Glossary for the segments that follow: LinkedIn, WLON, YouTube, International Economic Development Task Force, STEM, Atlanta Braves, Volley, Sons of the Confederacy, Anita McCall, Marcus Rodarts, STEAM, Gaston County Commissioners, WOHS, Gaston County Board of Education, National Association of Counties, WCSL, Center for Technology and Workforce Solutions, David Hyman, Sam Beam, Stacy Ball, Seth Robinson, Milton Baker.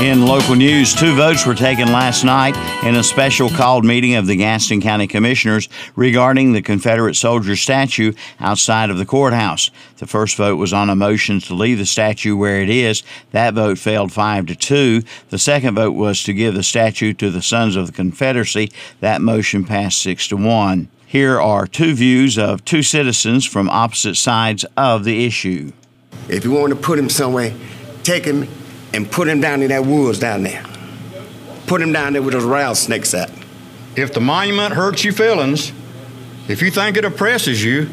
In local news, two votes were taken last night in a special called meeting of the Gaston County Commissioners regarding the Confederate soldier statue outside of the courthouse. The first vote was on a motion to leave the statue where it is. That vote failed 5-2. The second vote was to give the statue to the Sons of the Confederacy. That motion passed 6-1. Here are two views of two citizens from opposite sides of the issue. If you want to put him somewhere, take him and put him down in that woods down there. Put him down there with those rattlesnakes at. If the monument hurts your feelings, if you think it oppresses you,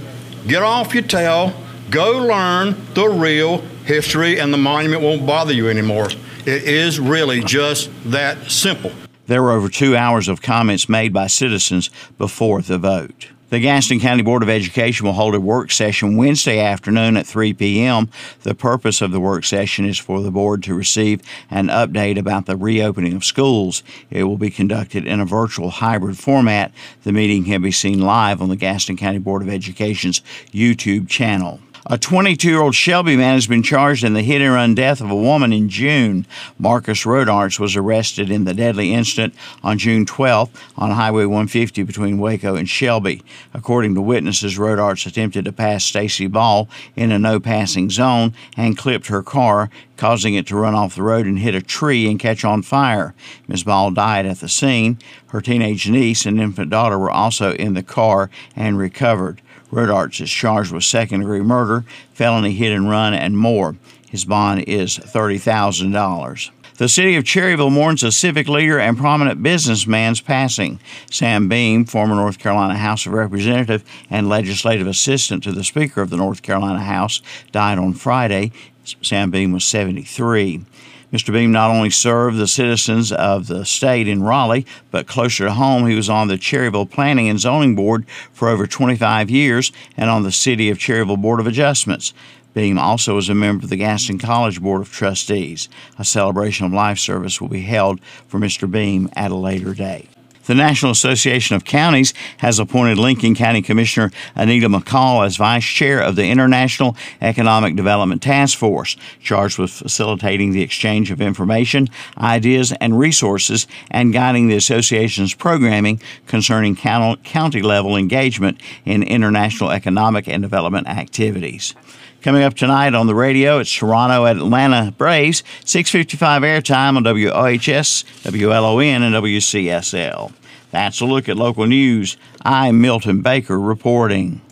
get off your tail, go learn the real history, and the monument won't bother you anymore. It is really just that simple. There were over 2 hours of comments made by citizens before the vote. The Gaston County Board of Education will hold a work session Wednesday afternoon at 3 p.m. The purpose of the work session is for the board to receive an update about the reopening of schools. It will be conducted in a virtual hybrid format. The meeting can be seen live on the Gaston County Board of Education's YouTube channel. A 22-year-old Shelby man has been charged in the hit-and-run death of a woman in June. Marcus Rodarts was arrested in the deadly incident on June 12th on Highway 150 between Waco and Shelby. According to witnesses, Rodarts attempted to pass Stacy Ball in a no-passing zone and clipped her car, causing it to run off the road and hit a tree and catch on fire. Ms. Ball died at the scene. Her teenage niece and infant daughter were also in the car and recovered. Rodarts is charged with second-degree murder, felony hit and run, and more. His bond is $30,000. The city of Cherryville mourns a civic leader and prominent businessman's passing. Sam Beam, former North Carolina House of Representatives and legislative assistant to the Speaker of the North Carolina House, died on Friday. Sam Beam was 73. Mr. Beam not only served the citizens of the state in Raleigh, but closer to home, he was on the Cherryville Planning and Zoning Board for over 25 years and on the City of Cherryville Board of Adjustments. Beam also is a member of the Gaston College Board of Trustees. A celebration of life service will be held for Mr. Beam at a later date. The National Association of Counties has appointed Lincoln County Commissioner Anita McCall as Vice Chair of the International Economic Development Task Force, charged with facilitating the exchange of information, ideas, and resources, and guiding the association's programming concerning county-level engagement in international economic and development activities. Coming up tonight on the radio, it's Toronto at Atlanta Braves, 6:55 airtime on WOHS, WLON, and WCSL. That's a look at local news. I'm Milton Baker reporting.